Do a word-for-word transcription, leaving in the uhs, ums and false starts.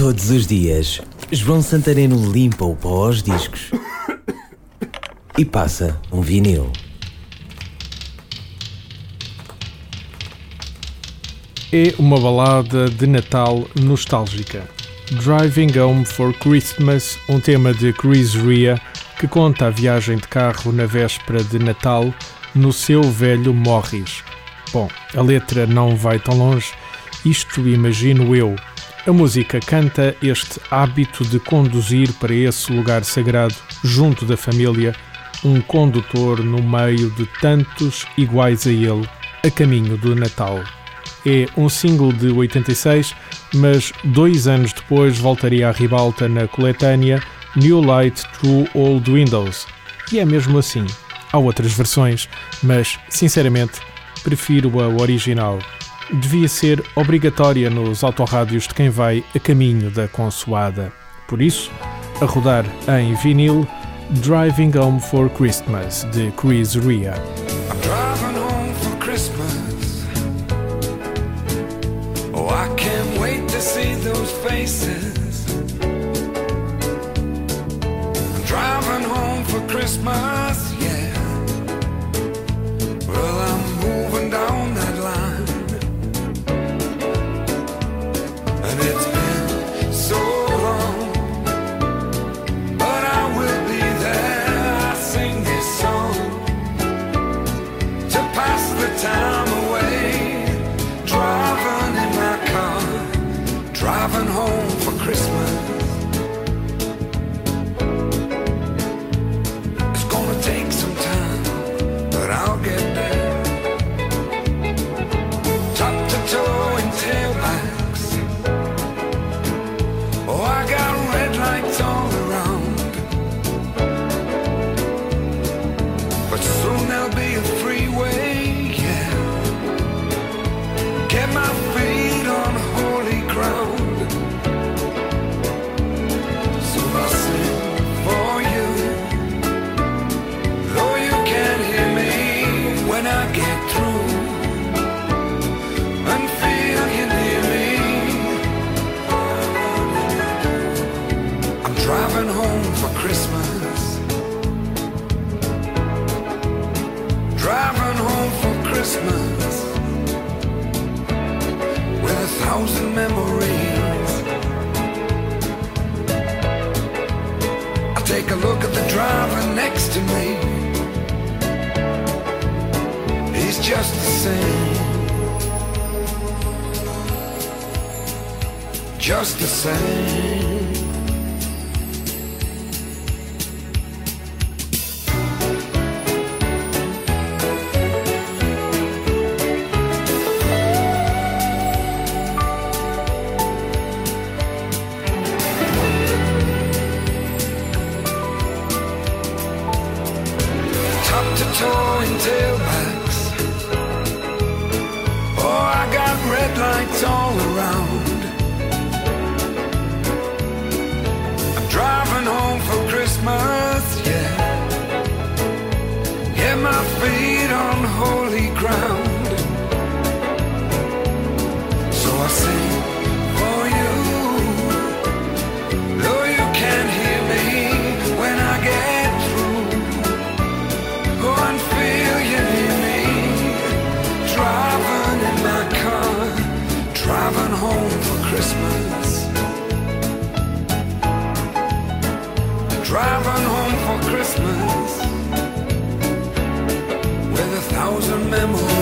Todos os dias, João Santareno limpa o pó aos discos e passa um vinil. É uma balada de Natal nostálgica. Driving Home for Christmas, um tema de Chris Rea, que conta a viagem de carro na véspera de Natal no seu velho Morris. Bom, a letra não vai tão longe, isto imagino eu. A música canta este hábito de conduzir para esse lugar sagrado, junto da família, um condutor no meio de tantos iguais a ele, a caminho do Natal. É um single de oitenta e seis, mas dois anos depois voltaria à ribalta na coletânea New Light to Old Windows. E é mesmo assim. Há outras versões, mas, sinceramente, prefiro a original. Devia ser obrigatória nos autorrádios de quem vai a caminho da consoada. Por isso, a rodar em vinil, Driving Home for Christmas, de Chris Rea. I'm driving home for Christmas. Oh, I can't wait to see those faces. I'm driving home for Christmas, yeah. Well, I'm moving down that line. It's been so long, but I will be there. I sing this song to pass the time away, driving in my car, driving home for Christmas. It's gonna take some time, but I'll get there. Top to toe and taillights. Oh, I got red lights all around, but soon there'll be a freeway, yeah. Get my feet on holy ground. So I sing for you, though you can't hear me when I get through, and feel you near me. Driving home for Christmas. Driving home for Christmas with a thousand memories. I take a look at the driver next to me. He's just the same. Just the same. Towing tailbacks. Oh, I got red lights all around. I'm driving home for Christmas, yeah. Get my feet on holy ground. So I sing for you, though you can't hear me when I get. Driving home for Christmas. Driving home for Christmas with a thousand memories.